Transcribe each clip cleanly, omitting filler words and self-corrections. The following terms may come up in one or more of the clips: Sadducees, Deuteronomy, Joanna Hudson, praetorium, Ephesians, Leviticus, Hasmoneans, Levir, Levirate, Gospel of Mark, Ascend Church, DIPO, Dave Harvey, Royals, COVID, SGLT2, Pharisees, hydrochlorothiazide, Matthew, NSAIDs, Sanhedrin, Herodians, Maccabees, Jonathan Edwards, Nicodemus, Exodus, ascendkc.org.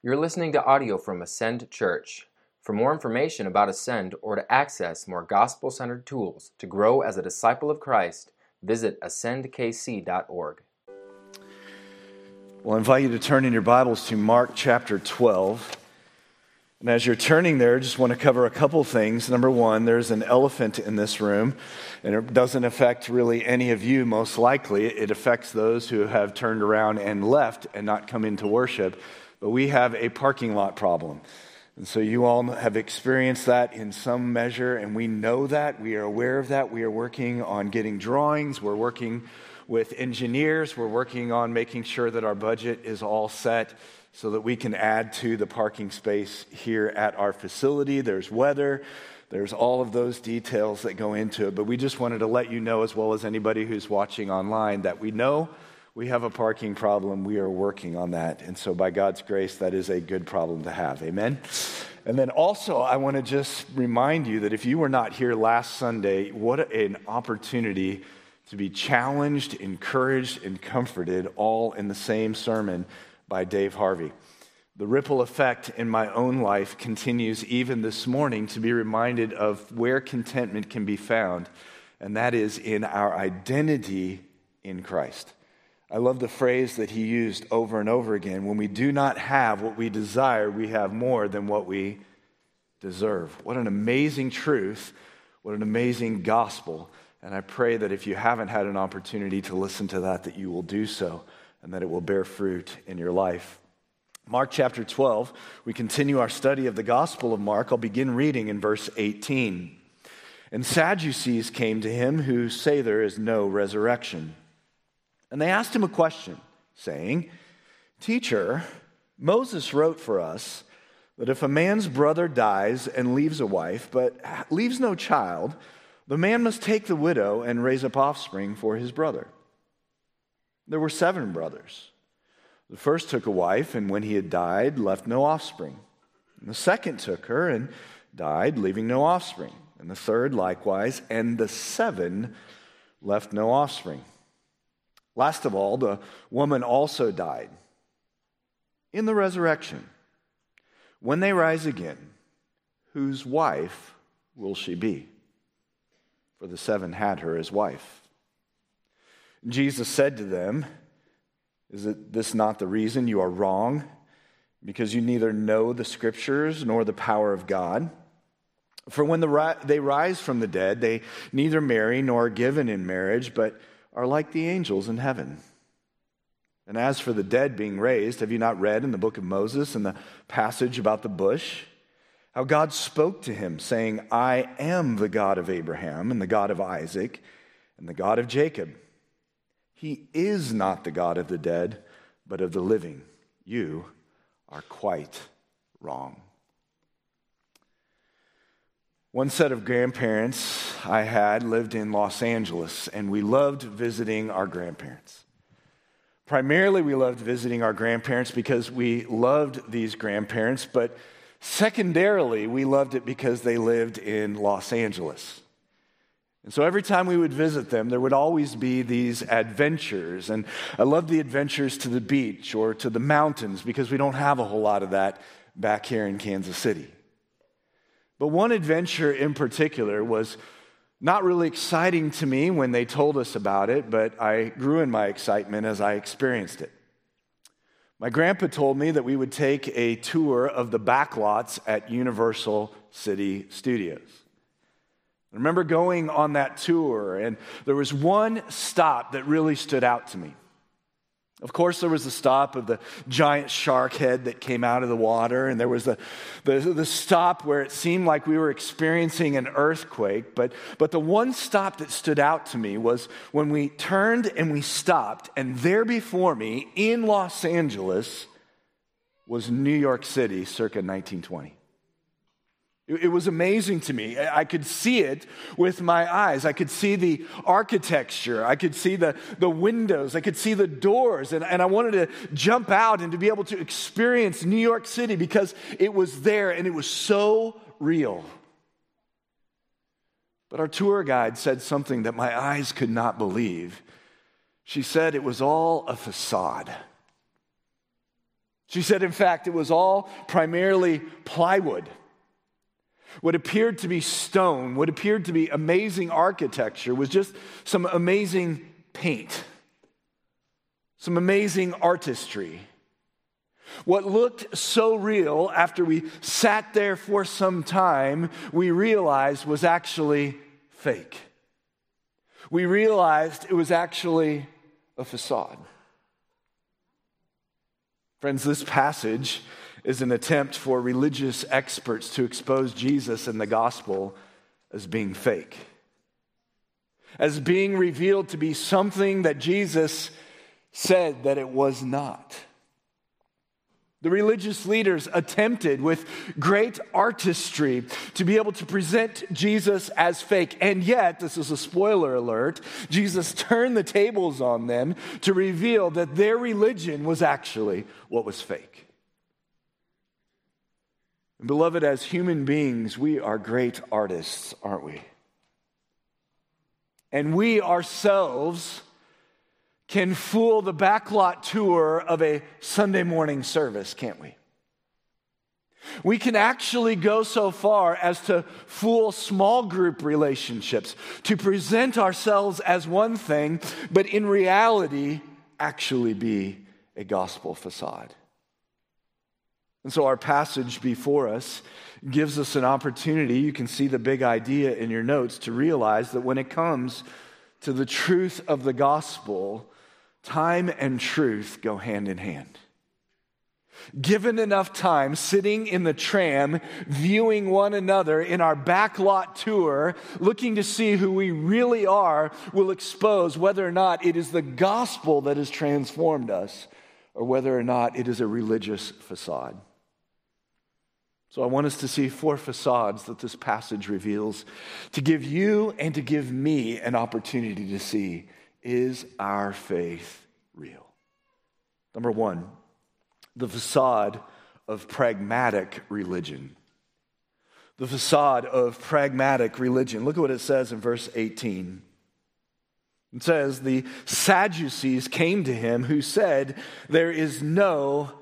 You're listening to audio from Ascend Church. For more information about Ascend or to access more gospel-centered tools to grow as a disciple of Christ, visit ascendkc.org. Well, I invite you to turn in your Bibles to Mark chapter 12. And as you're turning there, I just want to cover a couple things. Number one, there's an elephant in this room, and it doesn't affect really any of you, most likely. It affects those who have turned around and left and not come into worship. But we have a parking lot problem. And so you all have experienced that in some measure, and we know that. We are aware of that. We are working on getting drawings. We're working with engineers. We're working on making sure that our budget is all set so that we can add to the parking space here at our facility. There's weather. There's all of those details that go into it. But we just wanted to let you know, as well as anybody who's watching online, that we know we have a parking problem. We are working on that. And so by God's grace, that is a good problem to have. Amen? And then also, I want to just remind you that if you were not here last Sunday, what an opportunity to be challenged, encouraged, and comforted all in the same sermon by Dave Harvey. The ripple effect in my own life continues even this morning to be reminded of where contentment can be found, and that is in our identity in Christ. I love the phrase that he used over and over again. When we do not have what we desire, we have more than what we deserve. What an amazing truth. What an amazing gospel. And I pray that if you haven't had an opportunity to listen to that, that you will do so and that it will bear fruit in your life. Mark chapter 12, we continue our study of the Gospel of Mark. I'll begin reading in verse 18. And Sadducees came to him who say there is no resurrection. And they asked him a question, saying, "Teacher, Moses wrote for us that if a man's brother dies and leaves a wife, but leaves no child, the man must take the widow and raise up offspring for his brother. There were 7 brothers. The first took a wife, and when he had died, left no offspring. And the second took her and died, leaving no offspring. And the third likewise, and the 7 left no offspring. Last of all, the woman also died. In the resurrection, when they rise again, whose wife will she be? For the 7 had her as wife." Jesus said to them, "Is this not the reason you are wrong? Because you neither know the Scriptures nor the power of God? For when they rise from the dead, they neither marry nor are given in marriage, but are like the angels in heaven. And as for the dead being raised, have you not read in the book of Moses and the passage about the bush, how God spoke to him, saying, 'I am the God of Abraham and the God of Isaac and the God of Jacob.' He is not the God of the dead, but of the living. You are quite wrong." One set of grandparents I had lived in Los Angeles, and we loved visiting our grandparents. Primarily, we loved visiting our grandparents because we loved these grandparents, but secondarily, we loved it because they lived in Los Angeles. And so every time we would visit them, there would always be these adventures. And I loved the adventures to the beach or to the mountains because we don't have a whole lot of that back here in Kansas City. But one adventure in particular was not really exciting to me when they told us about it, but I grew in my excitement as I experienced it. My grandpa told me that we would take a tour of the backlots at Universal City Studios. I remember going on that tour, and there was one stop that really stood out to me. Of course, there was the stop of the giant shark head that came out of the water, and there was the stop where it seemed like we were experiencing an earthquake, but the one stop that stood out to me was when we turned and we stopped, and there before me in Los Angeles was New York City circa 1920. It was amazing to me. I could see it with my eyes. I could see the architecture. I could see the windows. I could see the doors. And I wanted to jump out and to be able to experience New York City because it was there and it was so real. But our tour guide said something that my eyes could not believe. She said it was all a facade. She said, in fact, it was all primarily plywood. What appeared to be stone, what appeared to be amazing architecture was just some amazing paint, some amazing artistry. What looked so real after we sat there for some time, we realized was actually fake. We realized it was actually a facade. Friends, this passage is an attempt for religious experts to expose Jesus and the gospel as being fake, as being revealed to be something that Jesus said that it was not. The religious leaders attempted with great artistry to be able to present Jesus as fake. And yet, this is a spoiler alert, Jesus turned the tables on them to reveal that their religion was actually what was fake. And beloved, as human beings, we are great artists, aren't we? And we ourselves can fool the backlot tour of a Sunday morning service, can't we? We can actually go so far as to fool small group relationships, to present ourselves as one thing, but in reality, actually be a gospel facade. And so our passage before us gives us an opportunity, you can see the big idea in your notes, to realize that when it comes to the truth of the gospel, time and truth go hand in hand. Given enough time, sitting in the tram, viewing one another in our backlot tour, looking to see who we really are, will expose whether or not it is the gospel that has transformed us or whether or not it is a religious facade. So I want us to see four facades that this passage reveals to give you and to give me an opportunity to see, is our faith real? Number one, the facade of pragmatic religion. The facade of pragmatic religion. Look at what it says in verse 18. It says, the Sadducees came to him who said, there is no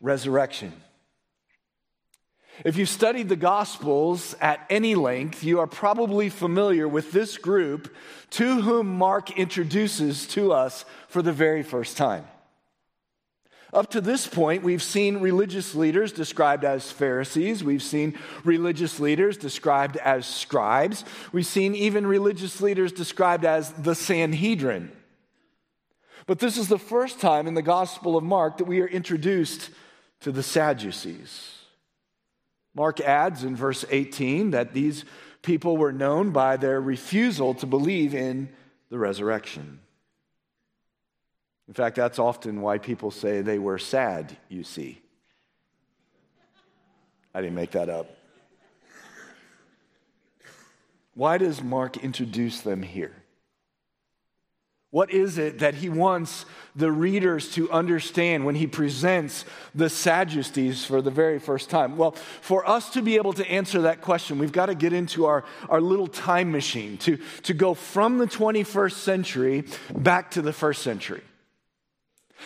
resurrection. If you've studied the Gospels at any length, you are probably familiar with this group to whom Mark introduces to us for the very first time. Up to this point, we've seen religious leaders described as Pharisees. We've seen religious leaders described as scribes. We've seen even religious leaders described as the Sanhedrin. But this is the first time in the Gospel of Mark that we are introduced to the Sadducees. Mark adds in verse 18 that these people were known by their refusal to believe in the resurrection. In fact, that's often why people say they were sad, you see. I didn't make that up. Why does Mark introduce them here? What is it that he wants the readers to understand when he presents the Sadducees for the very first time? Well, for us to be able to answer that question, we've got to get into our little time machine to go from the 21st century back to the first century.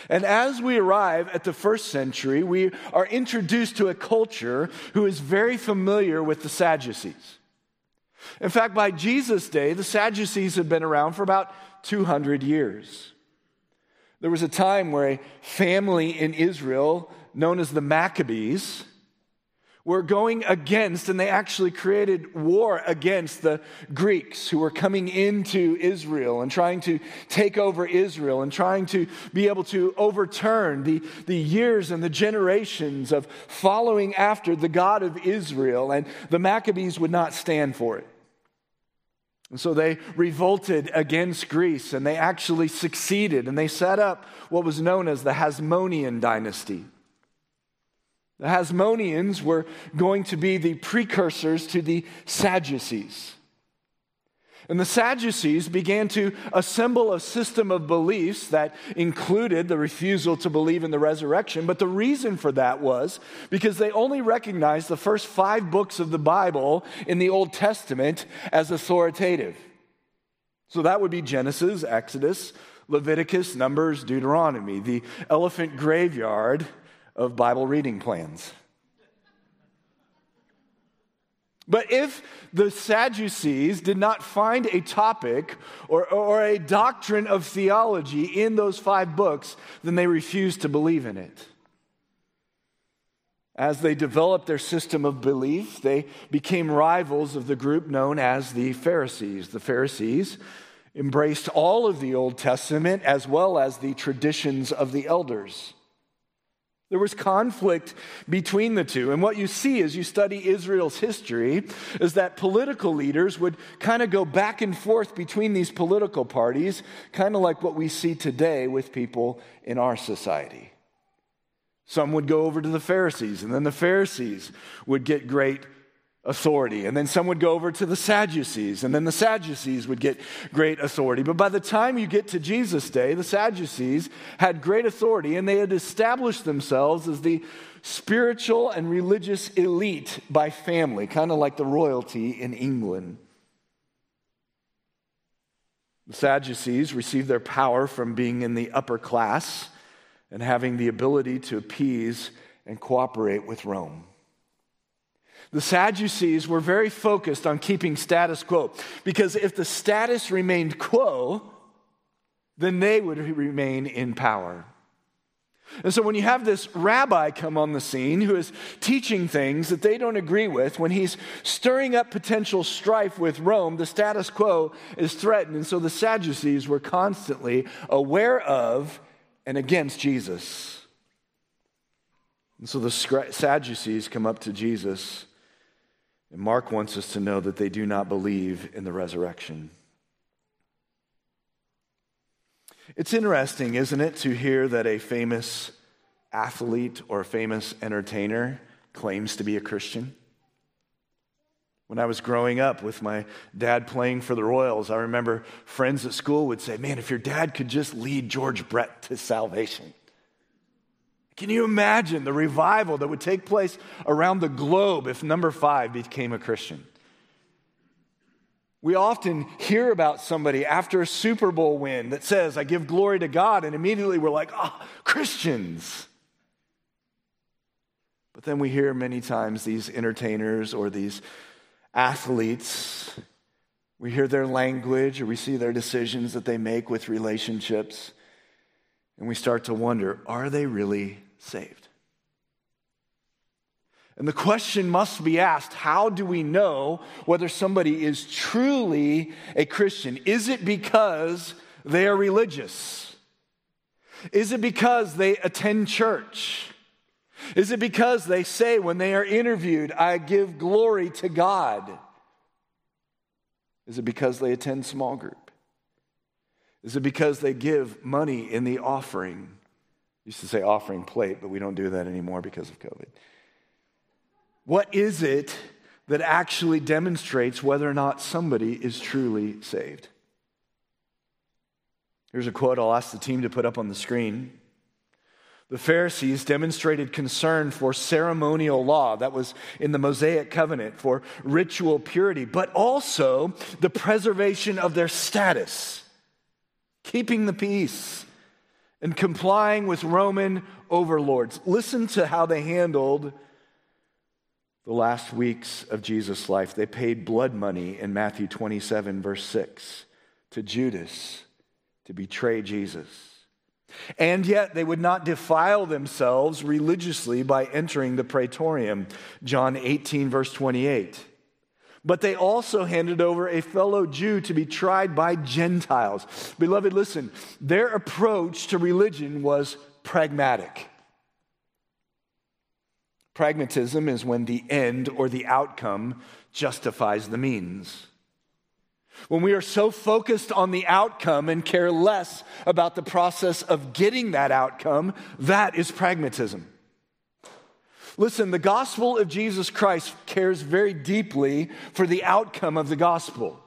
And as we arrive at the first century, we are introduced to a culture who is very familiar with the Sadducees. In fact, by Jesus' day, the Sadducees had been around for about 200 years. There was a time where a family in Israel known as the Maccabees were going against, and they actually created war against the Greeks who were coming into Israel and trying to take over Israel and trying to be able to overturn the years and the generations of following after the God of Israel, and the Maccabees would not stand for it. And so they revolted against Greece, and they actually succeeded, and they set up what was known as the Hasmonean dynasty. The Hasmoneans were going to be the precursors to the Sadducees. And the Sadducees began to assemble a system of beliefs that included the refusal to believe in the resurrection. But the reason for that was because they only recognized the first 5 books of the Bible in the Old Testament as authoritative. So that would be Genesis, Exodus, Leviticus, Numbers, Deuteronomy, the elephant graveyard of Bible reading plans. But if the Sadducees did not find a topic or a doctrine of theology in those 5 books, then they refused to believe in it. As they developed their system of belief, they became rivals of the group known as the Pharisees. The Pharisees embraced all of the Old Testament as well as the traditions of the elders. There was conflict between the two. And what you see as you study Israel's history is that political leaders would kind of go back and forth between these political parties, kind of like what we see today with people in our society. Some would go over to the Pharisees, and then the Pharisees would get great authority. And then some would go over to the Sadducees, and then the Sadducees would get great authority. But by the time you get to Jesus' day, the Sadducees had great authority, and they had established themselves as the spiritual and religious elite by family, kind of like the royalty in England. The Sadducees received their power from being in the upper class and having the ability to appease and cooperate with Rome. The Sadducees were very focused on keeping status quo, because if the status remained quo, then they would remain in power. And so when you have this rabbi come on the scene who is teaching things that they don't agree with, when he's stirring up potential strife with Rome, the status quo is threatened. And so the Sadducees were constantly aware of and against Jesus. And so the Sadducees come up to Jesus. And Mark wants us to know that they do not believe in the resurrection. It's interesting, isn't it, to hear that a famous athlete or a famous entertainer claims to be a Christian? When I was growing up with my dad playing for the Royals, I remember friends at school would say, man, if your dad could just lead George Brett to salvation. Can you imagine the revival that would take place around the globe if number 5 became a Christian? We often hear about somebody after a Super Bowl win that says, I give glory to God, and immediately we're like, oh, Christians. But then we hear many times these entertainers or these athletes, we hear their language or we see their decisions that they make with relationships, and we start to wonder, are they really saved? And the question must be asked, how do we know whether somebody is truly a Christian? Is it because they are religious? Is it because they attend church? Is it because they say when they are interviewed, I give glory to God? Is it because they attend small group? Is it because they give money in the offering? Used to say offering plate, but we don't do that anymore because of COVID. What is it that actually demonstrates whether or not somebody is truly saved? Here's a quote I'll ask the team to put up on the screen. The Pharisees demonstrated concern for ceremonial law, that was in the Mosaic covenant, for ritual purity, but also the preservation of their status, keeping the peace, and complying with Roman overlords. Listen to how they handled the last weeks of Jesus' life. They paid blood money in Matthew 27, verse 6, to Judas to betray Jesus. And yet they would not defile themselves religiously by entering the praetorium, John 18, verse 28. But they also handed over a fellow Jew to be tried by Gentiles. Beloved, listen, their approach to religion was pragmatic. Pragmatism is when the end or the outcome justifies the means. When we are so focused on the outcome and care less about the process of getting that outcome, that is pragmatism. Listen, the gospel of Jesus Christ cares very deeply for the outcome of the gospel,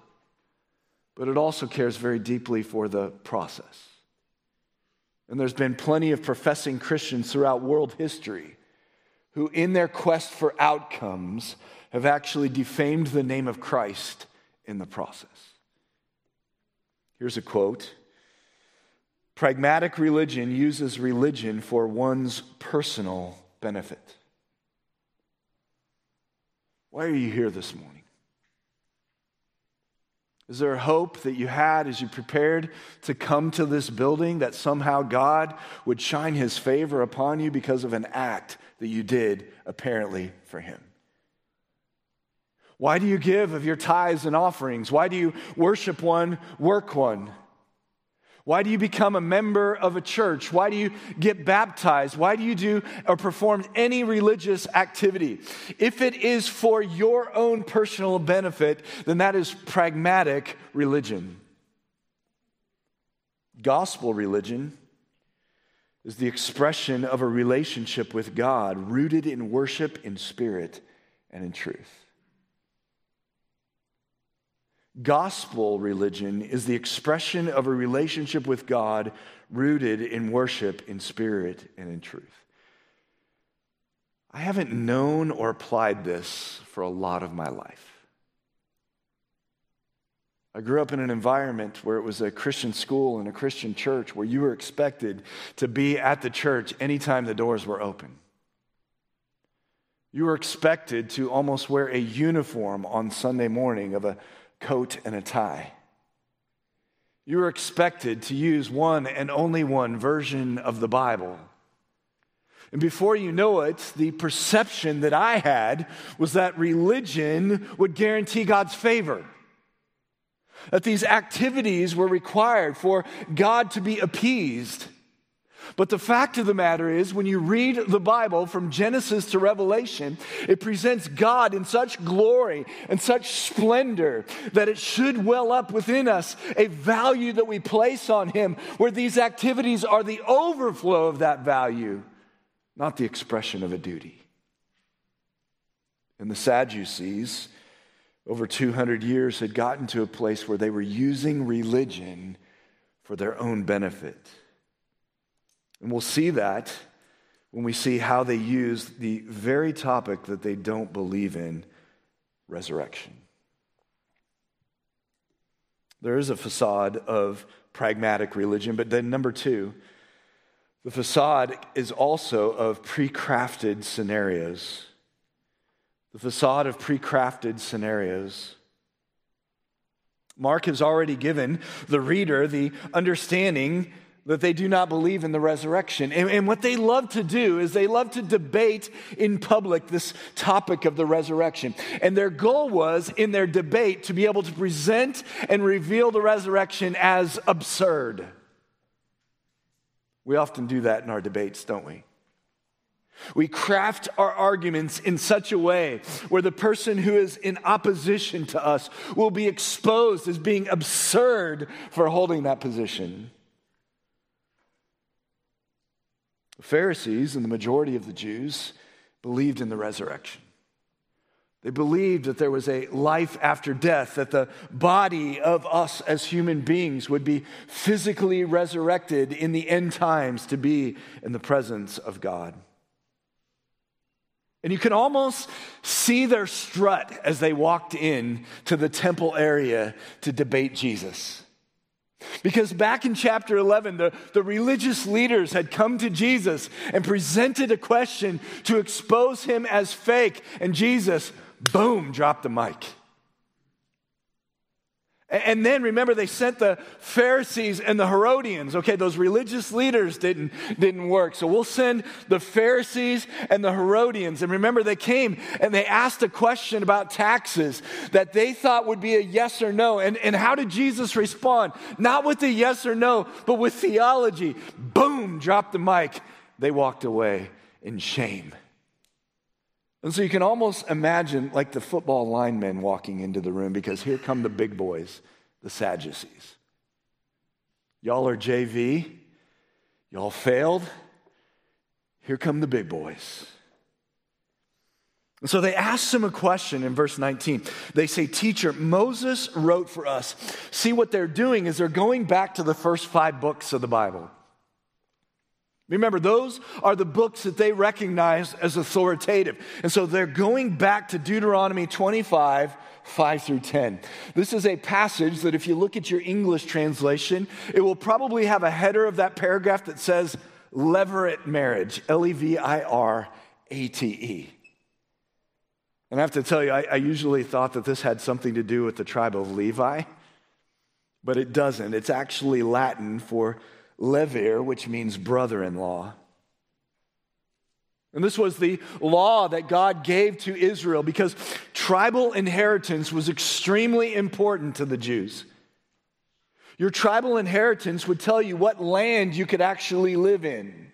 but it also cares very deeply for the process. And there's been plenty of professing Christians throughout world history who, in their quest for outcomes, have actually defamed the name of Christ in the process. Here's a quote Pragmatic religion uses religion for one's personal benefit. Why are you here this morning? Is there a hope that you had as you prepared to come to this building that somehow God would shine his favor upon you because of an act that you did apparently for him? Why do you give of your tithes and offerings? Why do you worship one, work one? Why do you become a member of a church? Why do you get baptized? Why do you do or perform any religious activity? If it is for your own personal benefit, then that is pragmatic religion. Gospel religion is the expression of a relationship with God rooted in worship, in spirit, and in truth. Gospel religion is the expression of a relationship with God rooted in worship, in spirit, and in truth. I haven't known or applied this for a lot of my life. I grew up in an environment where it was a Christian school and a Christian church where you were expected to be at the church anytime the doors were open. You were expected to almost wear a uniform on Sunday morning of a coat and a tie. You were expected to use one and only one version of the Bible. And before you know it, the perception that I had was that religion would guarantee God's favor, that these activities were required for God to be appeased. But the fact of the matter is, when you read the Bible from Genesis to Revelation, it presents God in such glory and such splendor that it should well up within us a value that we place on him, where these activities are the overflow of that value, not the expression of a duty. And the Sadducees, over 200 years, had gotten to a place where they were using religion for their own benefit. And we'll see that when we see how they use the very topic that they don't believe in, resurrection. There is a facade of pragmatic religion, but then number two, the facade is also of pre-crafted scenarios. The facade of pre-crafted scenarios. Mark has already given the reader the understanding that they do not believe in the resurrection. And what they love to do is they love to debate in public this topic of the resurrection. And their goal was, in their debate, to be able to present and reveal the resurrection as absurd. We often do that in our debates, don't we? We craft our arguments in such a way where the person who is in opposition to us will be exposed as being absurd for holding that position. The Pharisees and the majority of the Jews believed in the resurrection. They believed that there was a life after death, that the body of us as human beings would be physically resurrected in the end times to be in the presence of God. And you can almost see their strut as they walked in to the temple area to debate Jesus. Because back in chapter 11, the religious leaders had come to Jesus and presented a question to expose him as fake. And Jesus, boom, dropped the mic. And then, remember, they sent the Pharisees and the Herodians. Okay, those religious leaders didn't work. So we'll send the Pharisees and the Herodians. And remember, they came and they asked a question about taxes that they thought would be a yes or no. And how did Jesus respond? Not with the yes or no, but with theology. Boom, dropped the mic. They walked away in shame. And so you can almost imagine like the football linemen walking into the room, because here come the big boys, the Sadducees. Y'all are JV. Y'all failed. Here come the big boys. And so they asked him a question in verse 19. They say, "Teacher, Moses wrote for us." See, what they're doing is they're going back to the first 5 books of the Bible. Remember, those are the books that they recognize as authoritative. And so they're going back to Deuteronomy 25, 5 through 10. This is a passage that if you look at your English translation, it will probably have a header of that paragraph that says Levirate marriage, Levirate. And I have to tell you, I usually thought that this had something to do with the tribe of Levi, but it doesn't. It's actually Latin for Levir, which means brother-in-law. And this was the law that God gave to Israel because tribal inheritance was extremely important to the Jews. Your tribal inheritance would tell you what land you could actually live in.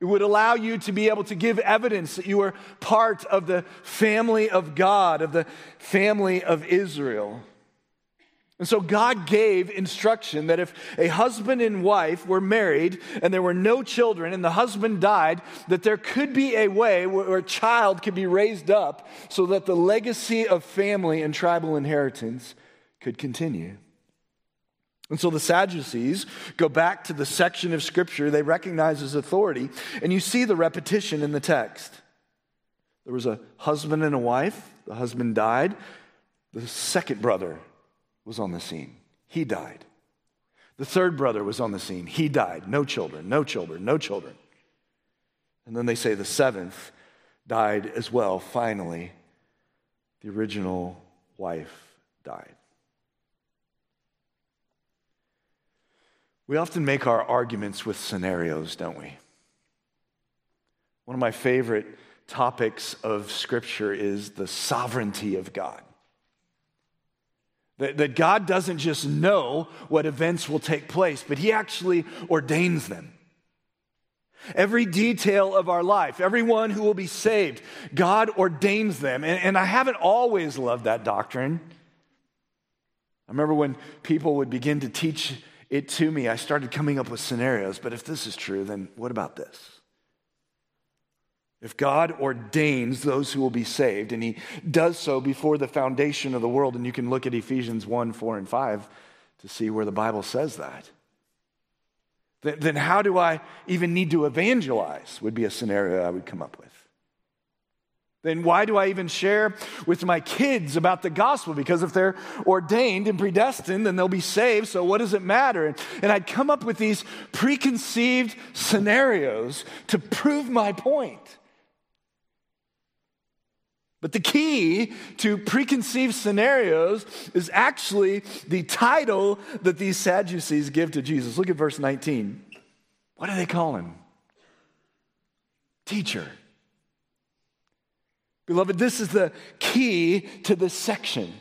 It would allow you to be able to give evidence that you were part of the family of God, of the family of Israel. And so God gave instruction that if a husband and wife were married and there were no children and the husband died, that there could be a way where a child could be raised up so that the legacy of family and tribal inheritance could continue. And so the Sadducees go back to the section of Scripture they recognize as authority, and you see the repetition in the text. There was a husband and a wife. The husband died. The second brother was on the scene. He died. The third brother was on the scene. He died. No children, no children, no children. And then they say the seventh died as well. Finally, the original wife died. We often make our arguments with scenarios, don't we? One of my favorite topics of Scripture is the sovereignty of God. That God doesn't just know what events will take place, but He actually ordains them. Every detail of our life, everyone who will be saved, God ordains them. And I haven't always loved that doctrine. I remember when people would begin to teach it to me, I started coming up with scenarios, but if this is true, then what about this? If God ordains those who will be saved, and He does so before the foundation of the world, and you can look at Ephesians 1, 4, and 5 to see where the Bible says that, then how do I even need to evangelize would be a scenario I would come up with. Then why do I even share with my kids about the gospel? Because if they're ordained and predestined, then they'll be saved, so what does it matter? And I'd come up with these preconceived scenarios to prove my point. But the key to preconceived scenarios is actually the title that these Sadducees give to Jesus. Look at verse 19. What do they call Him? Teacher. Beloved, this is the key to this section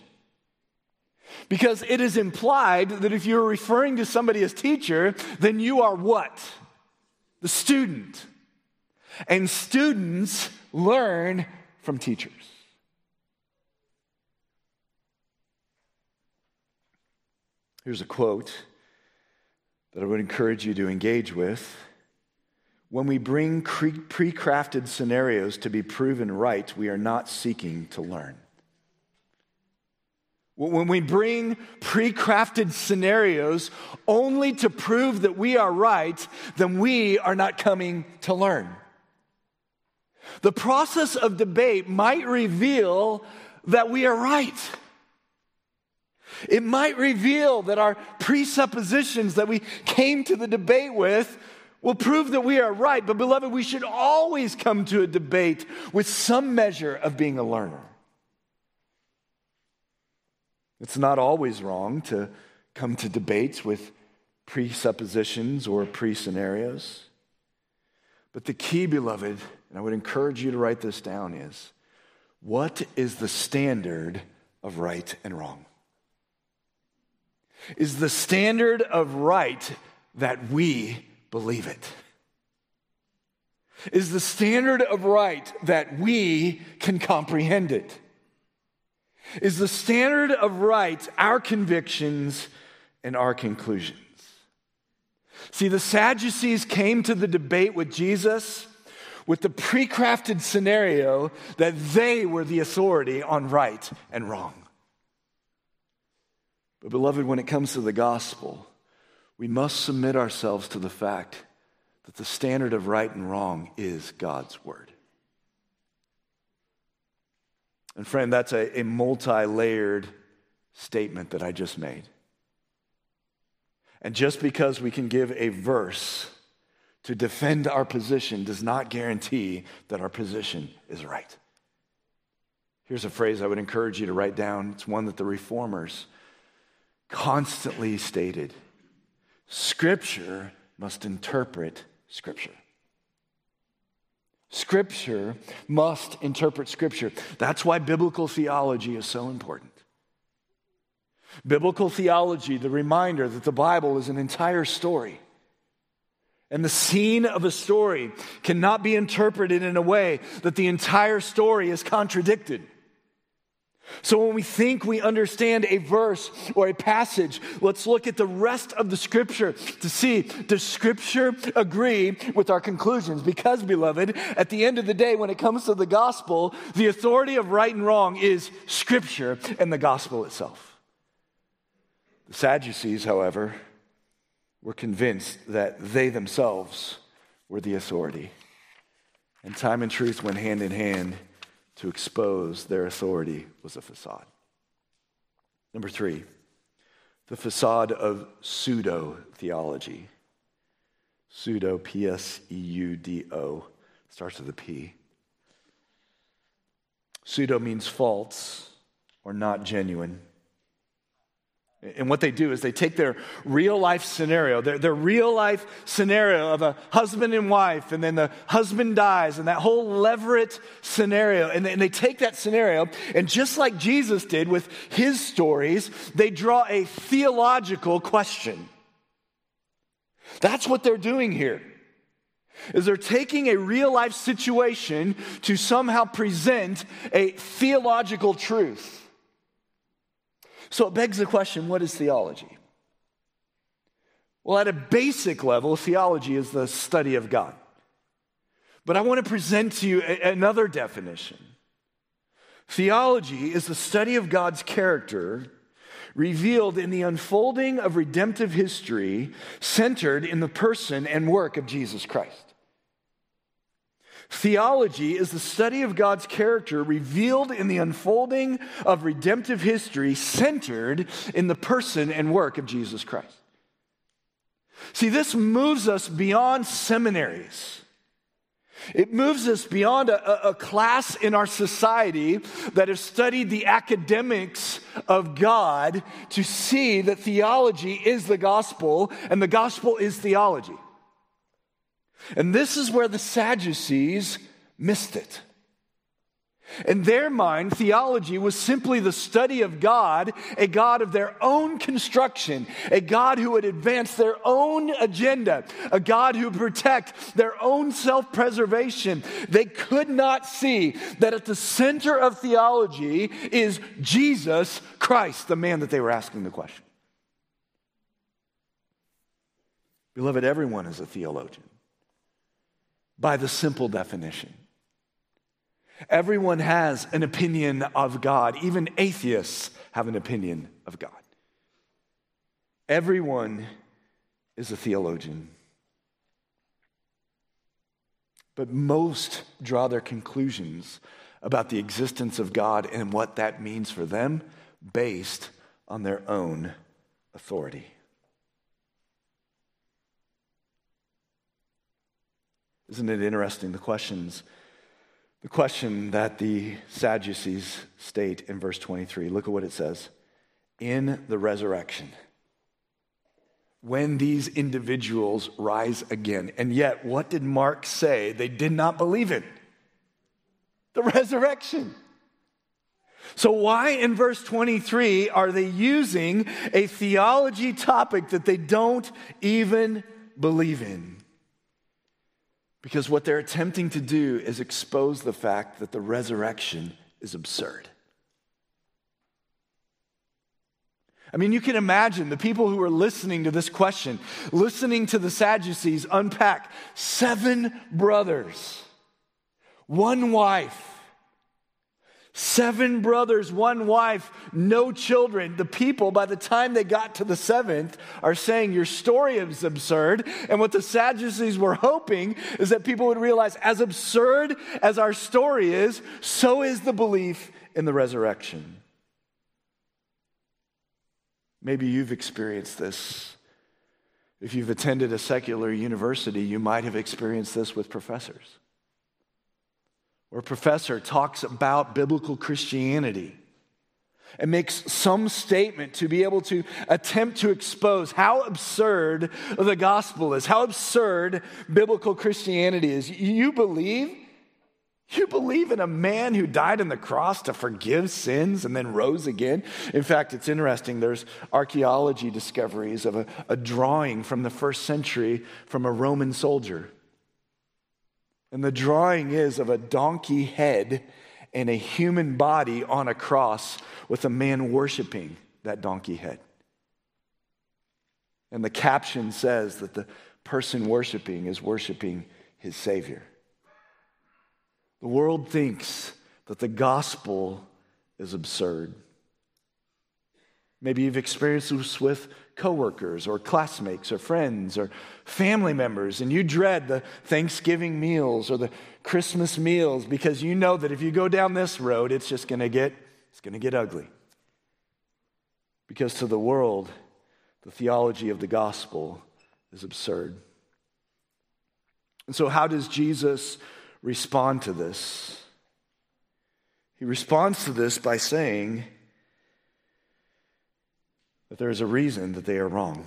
because it is implied that if you're referring to somebody as teacher, then you are what? The student. And students learn from teachers. Here's a quote that I would encourage you to engage with. When we bring pre-crafted scenarios to be proven right, we are not seeking to learn. When we bring pre-crafted scenarios only to prove that we are right, then we are not coming to learn. The process of debate might reveal that we are right. It might reveal that our presuppositions that we came to the debate with will prove that we are right, but beloved, we should always come to a debate with some measure of being a learner. It's not always wrong to come to debates with presuppositions or pre-scenarios. But the key, beloved, and I would encourage you to write this down, is what is the standard of right and wrong? Is the standard of right that we believe it? Is the standard of right that we can comprehend it? Is the standard of right our convictions and our conclusions? See, the Sadducees came to the debate with Jesus with the pre-crafted scenario that they were the authority on right and wrong. But beloved, when it comes to the gospel, we must submit ourselves to the fact that the standard of right and wrong is God's word. And friend, that's a multi-layered statement that I just made. And just because we can give a verse to defend our position does not guarantee that our position is right. Here's a phrase I would encourage you to write down. It's one that the Reformers constantly stated. Scripture must interpret Scripture. Scripture must interpret Scripture. That's why biblical theology is so important. Biblical theology, the reminder that the Bible is an entire story. And the scene of a story cannot be interpreted in a way that the entire story is contradicted. So when we think we understand a verse or a passage, let's look at the rest of the Scripture to see, does Scripture agree with our conclusions? Because, beloved, at the end of the day, when it comes to the gospel, the authority of right and wrong is Scripture and the gospel itself. The Sadducees, however, were convinced that they themselves were the authority. And time and truth went hand in hand to expose their authority was a facade. Number three, the facade of pseudo-theology. Pseudo, P-S-E-U-D-O, starts with a P. Pseudo means false or not genuine. And what they do is they take their real-life scenario, their real-life scenario of a husband and wife, and then the husband dies, and that whole Levirate scenario, and they take that scenario, and just like Jesus did with his stories, they draw a theological question. That's what they're doing here, is they're taking a real-life situation to somehow present a theological truth. So it begs the question, what is theology? Well, at a basic level, theology is the study of God. But I want to present to you another definition. Theology is the study of God's character revealed in the unfolding of redemptive history centered in the person and work of Jesus Christ. Theology is the study of God's character revealed in the unfolding of redemptive history centered in the person and work of Jesus Christ. See, this moves us beyond seminaries. It moves us beyond a class in our society that has studied the academics of God to see that theology is the gospel and the gospel is theology. And this is where the Sadducees missed it. In their mind, theology was simply the study of God, a God of their own construction, a God who would advance their own agenda, a God who would protect their own self-preservation. They could not see that at the center of theology is Jesus Christ, the man that they were asking the question. Beloved, everyone is a theologian. By the simple definition. Everyone has an opinion of God. Even atheists have an opinion of God. Everyone is a theologian. But most draw their conclusions about the existence of God and what that means for them based on their own authority. Isn't it interesting, the question that the Sadducees state in verse 23. Look at what it says. In the resurrection, when these individuals rise again. And yet, what did Mark say they did not believe in? The resurrection. So why in verse 23 are they using a theology topic that they don't even believe in? Because what they're attempting to do is expose the fact that the resurrection is absurd. I mean, you can imagine the people who are listening to this question, listening to the Sadducees unpack 7 brothers, 1 wife. 7 brothers, 1 wife, no children. The people, by the time they got to the 7th, are saying your story is absurd. And what the Sadducees were hoping is that people would realize as absurd as our story is, so is the belief in the resurrection. Maybe you've experienced this. If you've attended a secular university, you might have experienced this with professors, where a professor talks about biblical Christianity and makes some statement to be able to attempt to expose how absurd the gospel is, how absurd biblical Christianity is. You believe in a man who died on the cross to forgive sins and then rose again? In fact, it's interesting. There's archaeology discoveries of a drawing from the first century from a Roman soldier. And the drawing is of a donkey head and a human body on a cross with a man worshiping that donkey head. And the caption says that the person worshiping is worshiping his Savior. The world thinks that the gospel is absurd. Maybe you've experienced this with coworkers or classmates or friends or family members, and you dread the Thanksgiving meals or the Christmas meals because you know that if you go down this road, it's just going to get ugly. Because to the world, the theology of the gospel is absurd. And so how does Jesus respond to this? He responds to this by saying that there is a reason that they are wrong.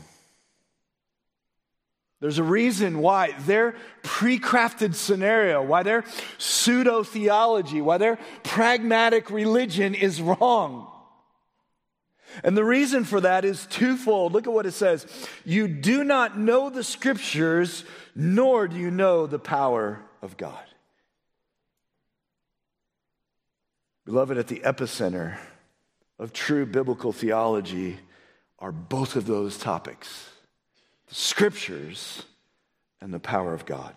There's a reason why their pre-crafted scenario, why their pseudo-theology, why their pragmatic religion is wrong. And the reason for that is twofold. Look at what it says. You do not know the scriptures, nor do you know the power of God. Beloved, at the epicenter of true biblical theology are both of those topics, the scriptures and the power of God.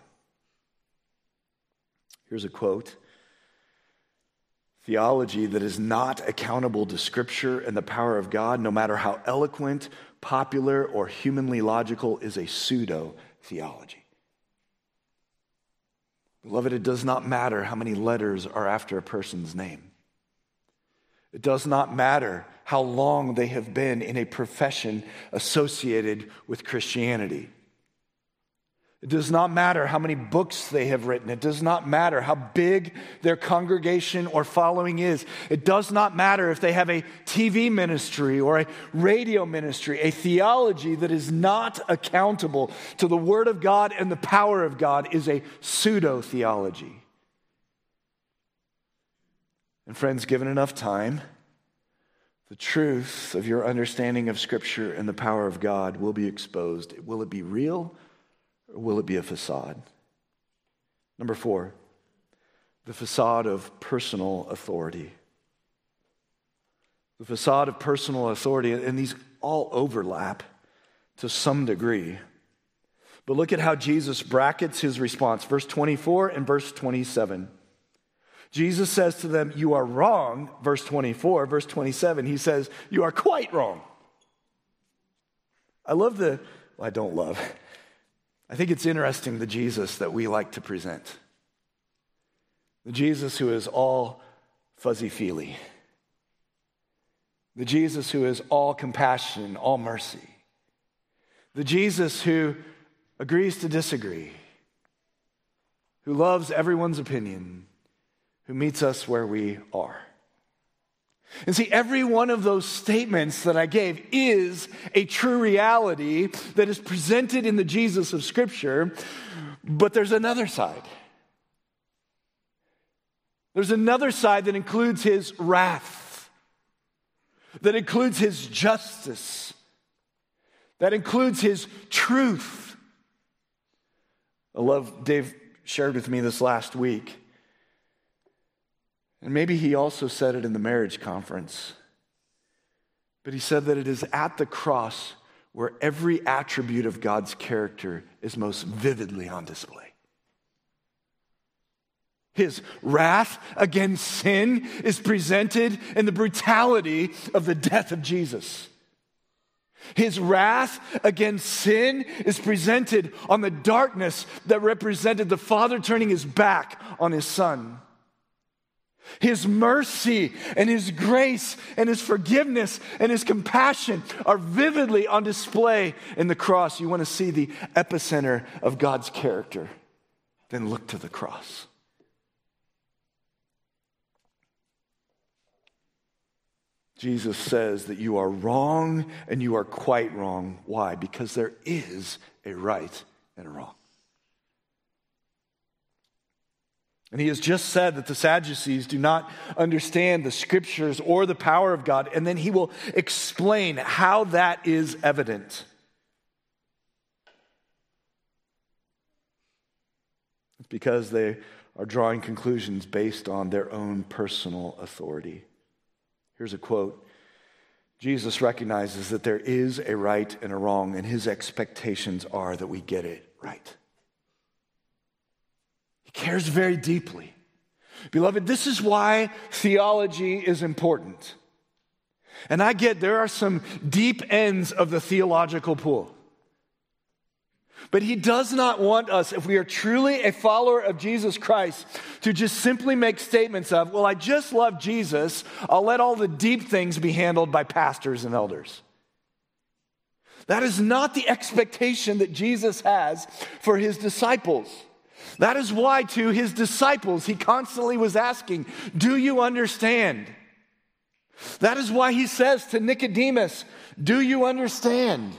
Here's a quote: theology that is not accountable to scripture and the power of God, no matter how eloquent, popular, or humanly logical, is a pseudo-theology. Beloved, it does not matter how many letters are after a person's name. It does not matter how long they have been in a profession associated with Christianity. It does not matter how many books they have written. It does not matter how big their congregation or following is. It does not matter if they have a TV ministry or a radio ministry. A theology that is not accountable to the Word of God and the power of God is a pseudo-theology. And friends, given enough time, the truth of your understanding of Scripture and the power of God will be exposed. Will it be real? Or will it be a facade? Number four, the facade of personal authority. The facade of personal authority, and these all overlap to some degree. But look at how Jesus brackets his response. Verse 24 and verse 27. Jesus says to them, "You are wrong," verse 24. Verse 27, he says, "You are quite wrong." I think it's interesting, the Jesus that we like to present. The Jesus who is all fuzzy-feely. The Jesus who is all compassion, all mercy. The Jesus who agrees to disagree. Who loves everyone's opinion. Who meets us where we are. And see, every one of those statements that I gave is a true reality that is presented in the Jesus of Scripture, but there's another side. There's another side that includes his wrath, that includes his justice, that includes his truth. I love, Dave shared with me this last week. And maybe he also said it in the marriage conference. But he said that it is at the cross where every attribute of God's character is most vividly on display. His wrath against sin is presented in the brutality of the death of Jesus. His wrath against sin is presented on the darkness that represented the Father turning his back on his Son. His mercy and His grace and His forgiveness and His compassion are vividly on display in the cross. You want to see the epicenter of God's character? Then look to the cross. Jesus says that you are wrong and you are quite wrong. Why? Because there is a right and a wrong. And He has just said that the Sadducees do not understand the Scriptures or the power of God, and then He will explain how that is evident. It's because they are drawing conclusions based on their own personal authority. Here's a quote. Jesus recognizes that there is a right and a wrong, and His expectations are that we get it right. He cares very deeply. Beloved, this is why theology is important. And I get there are some deep ends of the theological pool. But He does not want us, if we are truly a follower of Jesus Christ, to just simply make statements of, well, I just love Jesus. I'll let all the deep things be handled by pastors and elders. That is not the expectation that Jesus has for His disciples. That is why to His disciples, He constantly was asking, do you understand? That is why He says to Nicodemus, do you understand?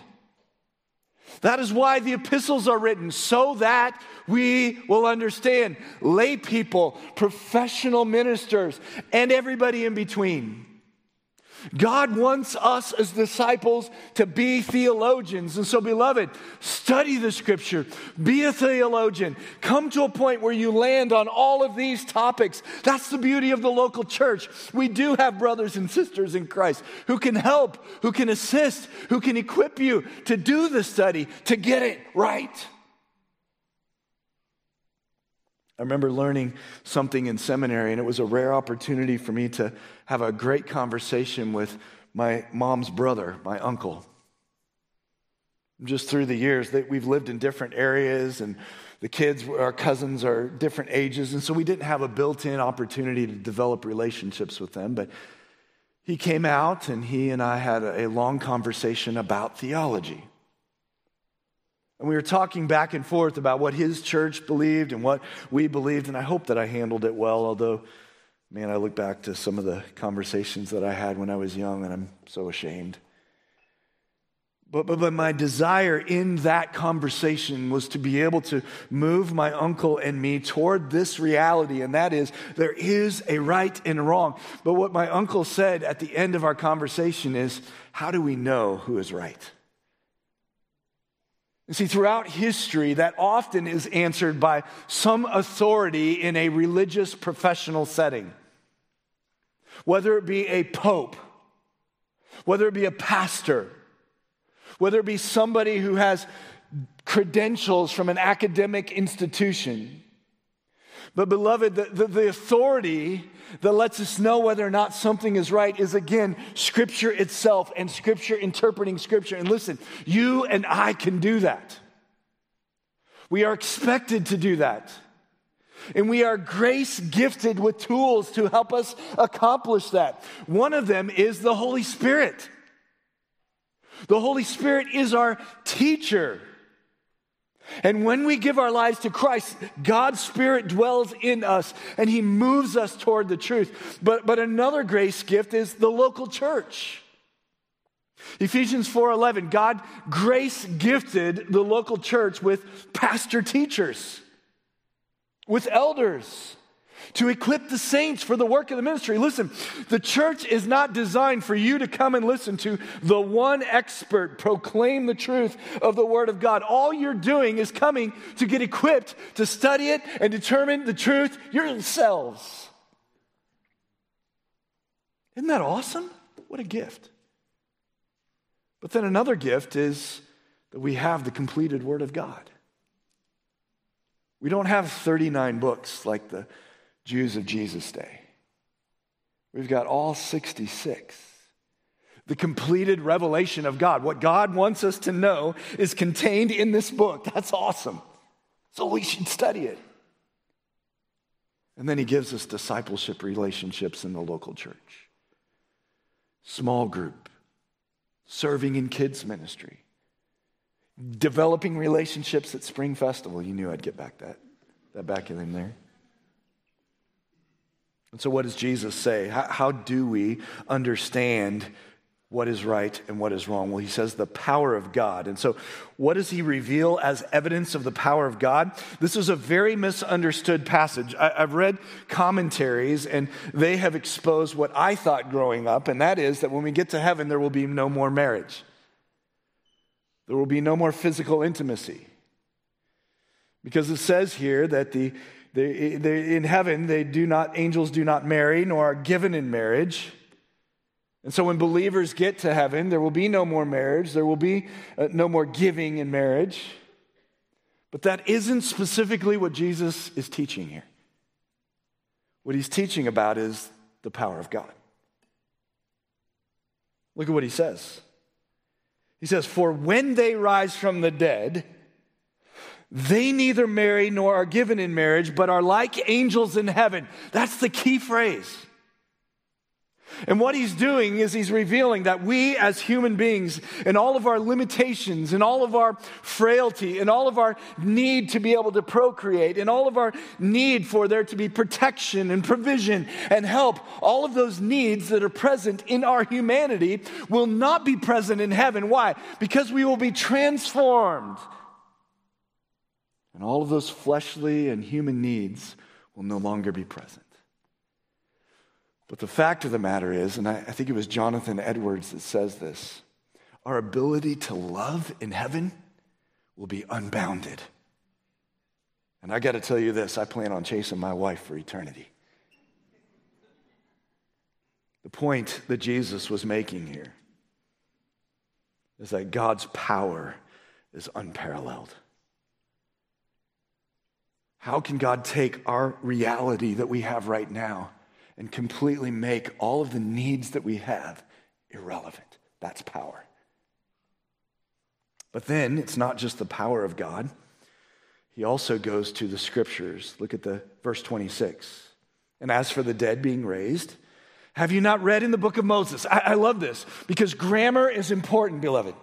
That is why the epistles are written, so that we will understand. Lay people, professional ministers, and everybody in between. God wants us as disciples to be theologians. And so, beloved, study the Scripture. Be a theologian. Come to a point where you land on all of these topics. That's the beauty of the local church. We do have brothers and sisters in Christ who can help, who can assist, who can equip you to do the study, to get it right. I remember learning something in seminary, and it was a rare opportunity for me to have a great conversation with my mom's brother, my uncle. Just through the years that we've lived in different areas, and the kids, our cousins, are different ages, and so we didn't have a built-in opportunity to develop relationships with them. But he came out, and he and I had a long conversation about theology. And we were talking back and forth about what his church believed and what we believed, and I hope that I handled it well, although, man, I look back to some of the conversations that I had when I was young, and I'm so ashamed. But my desire in that conversation was to be able to move my uncle and me toward this reality, and that is, there is a right and wrong. But what my uncle said at the end of our conversation is, how do we know who is right? You see, throughout history, that often is answered by some authority in a religious professional setting. Whether it be a pope, whether it be a pastor, whether it be somebody who has credentials from an academic institution. But beloved, the authority that lets us know whether or not something is right is, again, Scripture itself and Scripture interpreting Scripture. And listen, you and I can do that. We are expected to do that. And we are grace-gifted with tools to help us accomplish that. One of them is the Holy Spirit. The Holy Spirit is our teacher. And when we give our lives to Christ, God's Spirit dwells in us, and He moves us toward the truth. But another grace gift is the local church. Ephesians 4:11, God grace gifted the local church with pastor teachers, with elders, to equip the saints for the work of the ministry. Listen, the church is not designed for you to come and listen to the one expert proclaim the truth of the Word of God. All you're doing is coming to get equipped to study it and determine the truth yourselves. Isn't that awesome? What a gift. But then another gift is that we have the completed Word of God. We don't have 39 books like the Jews of Jesus' day. We've got all 66. The completed revelation of God. What God wants us to know is contained in this book. That's awesome. So we should study it. And then he gives us discipleship relationships in the local church. Small group, serving in kids ministry, developing relationships at Spring Festival. You knew I'd get back that back in there. And so what does Jesus say? How do we understand what is right and what is wrong? Well, he says the power of God. And so what does he reveal as evidence of the power of God? This is a very misunderstood passage. I've read commentaries, and they have exposed what I thought growing up, and that is that when we get to heaven, there will be no more marriage. There will be no more physical intimacy. Because it says here that they in heaven, angels do not marry nor are given in marriage. And so when believers get to heaven, there will be no more marriage. There will be no more giving in marriage. But that isn't specifically what Jesus is teaching here. What he's teaching about is the power of God. Look at what he says. He says, "For when they rise from the dead, they neither marry nor are given in marriage, but are like angels in heaven." That's the key phrase. And what he's doing is he's revealing that we as human beings, in all of our limitations, in all of our frailty, in all of our need to be able to procreate, in all of our need for there to be protection and provision and help, all of those needs that are present in our humanity will not be present in heaven. Why? Because we will be transformed. And all of those fleshly and human needs will no longer be present. But the fact of the matter is, and I think it was Jonathan Edwards that says this, our ability to love in heaven will be unbounded. And I got to tell you this, I plan on chasing my wife for eternity. The point that Jesus was making here is that God's power is unparalleled. How can God take our reality that we have right now and completely make all of the needs that we have irrelevant? That's power. But then it's not just the power of God. He also goes to the scriptures. Look at the verse 26. "And as for the dead being raised, have you not read in the book of Moses?" I love this because grammar is important, beloved.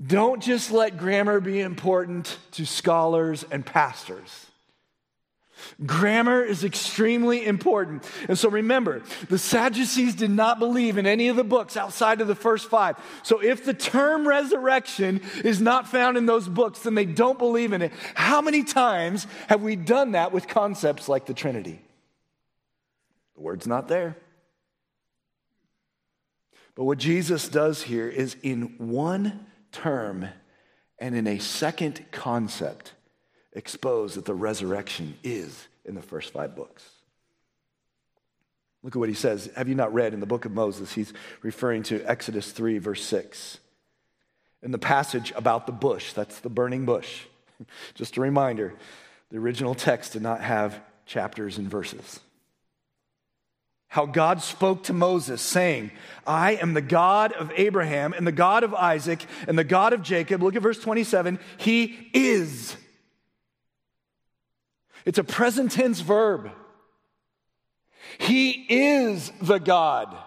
Don't just let grammar be important to scholars and pastors. Grammar is extremely important. And so remember, the Sadducees did not believe in any of the books outside of the first 5. So if the term resurrection is not found in those books, then they don't believe in it. How many times have we done that with concepts like the Trinity? The word's not there. But what Jesus does here is in one term and in a second concept, exposed that the resurrection is in the first 5 books. Look at what he says. "Have you not read in the book of Moses?" He's referring to Exodus 3, verse 6. In the passage about the bush, that's the burning bush. Just a reminder, the original text did not have chapters and verses. "How God spoke to Moses, saying, I am the God of Abraham and the God of Isaac and the God of Jacob." Look at verse 27. "He is." It's a present tense verb. He is the God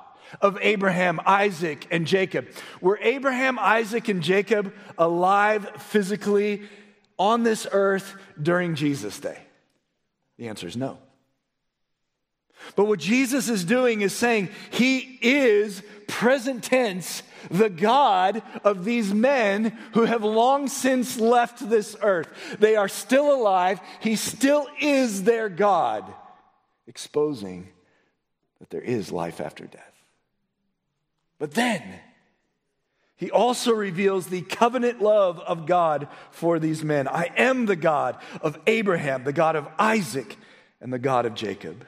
of Abraham, Isaac, and Jacob. Were Abraham, Isaac, and Jacob alive physically on this earth during Jesus' day? The answer is no. But what Jesus is doing is saying he is, present tense, the God of these men who have long since left this earth. They are still alive. He still is their God, exposing that there is life after death. But then he also reveals the covenant love of God for these men. "I am the God of Abraham, the God of Isaac, and the God of Jacob."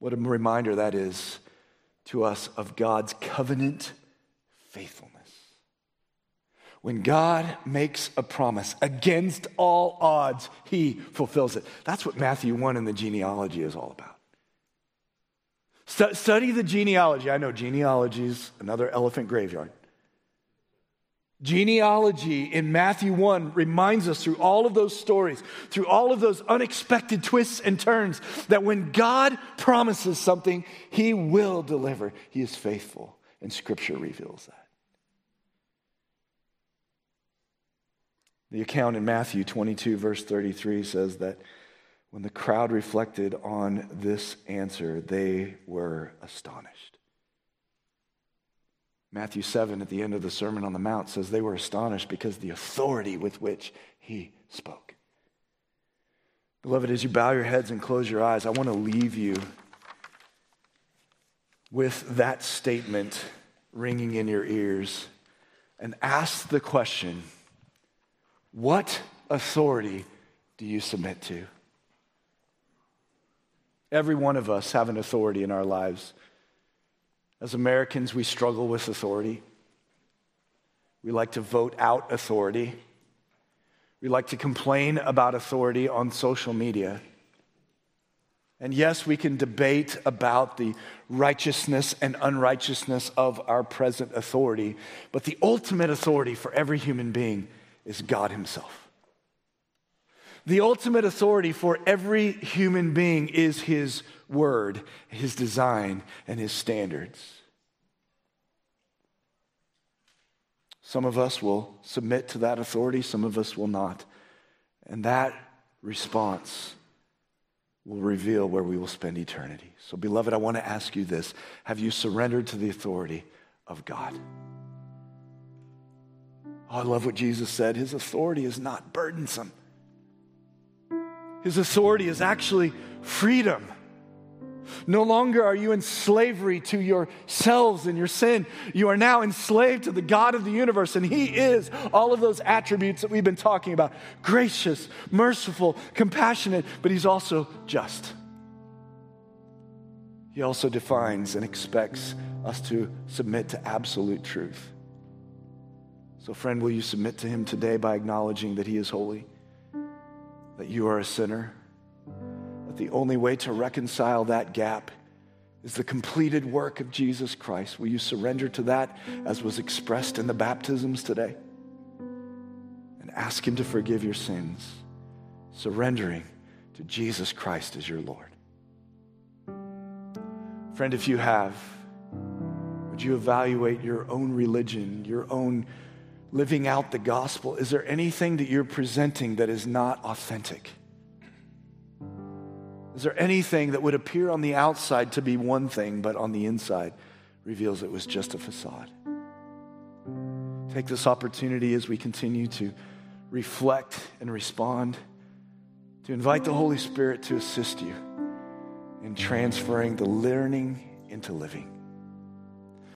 What a reminder that is to us of God's covenant faithfulness. When God makes a promise against all odds, he fulfills it. That's what Matthew 1 and the genealogy is all about. Study the genealogy. I know genealogy is another elephant graveyard. Genealogy in Matthew 1 reminds us through all of those stories, through all of those unexpected twists and turns, that when God promises something, he will deliver. He is faithful, and Scripture reveals that. The account in Matthew 22, verse 33 says that when the crowd reflected on this answer, they were astonished. Matthew 7, at the end of the Sermon on the Mount, says they were astonished because of the authority with which he spoke. Beloved, as you bow your heads and close your eyes, I want to leave you with that statement ringing in your ears and ask the question, what authority do you submit to? Every one of us have an authority in our lives. As Americans, we struggle with authority. We like to vote out authority. We like to complain about authority on social media. And yes, we can debate about the righteousness and unrighteousness of our present authority, but the ultimate authority for every human being is God himself. The ultimate authority for every human being is his word, his design, and his standards. Some of us will submit to that authority, some of us will not. And that response will reveal where we will spend eternity. So, beloved, I want to ask you this. Have you surrendered to the authority of God? Oh, I love what Jesus said. His authority is not burdensome. His authority is actually freedom. No longer are you in slavery to yourselves and your sin. You are now enslaved to the God of the universe, and he is all of those attributes that we've been talking about. Gracious, merciful, compassionate, but he's also just. He also defines and expects us to submit to absolute truth. So, friend, will you submit to him today by acknowledging that he is holy? That you are a sinner, that the only way to reconcile that gap is the completed work of Jesus Christ. Will you surrender to that as was expressed in the baptisms today? And ask him to forgive your sins, surrendering to Jesus Christ as your Lord. Friend, if you have, would you evaluate your own religion, your own living out the gospel? Is there anything that you're presenting that is not authentic? Is there anything that would appear on the outside to be one thing, but on the inside reveals it was just a facade? Take this opportunity as we continue to reflect and respond, to invite the Holy Spirit to assist you in transferring the learning into living.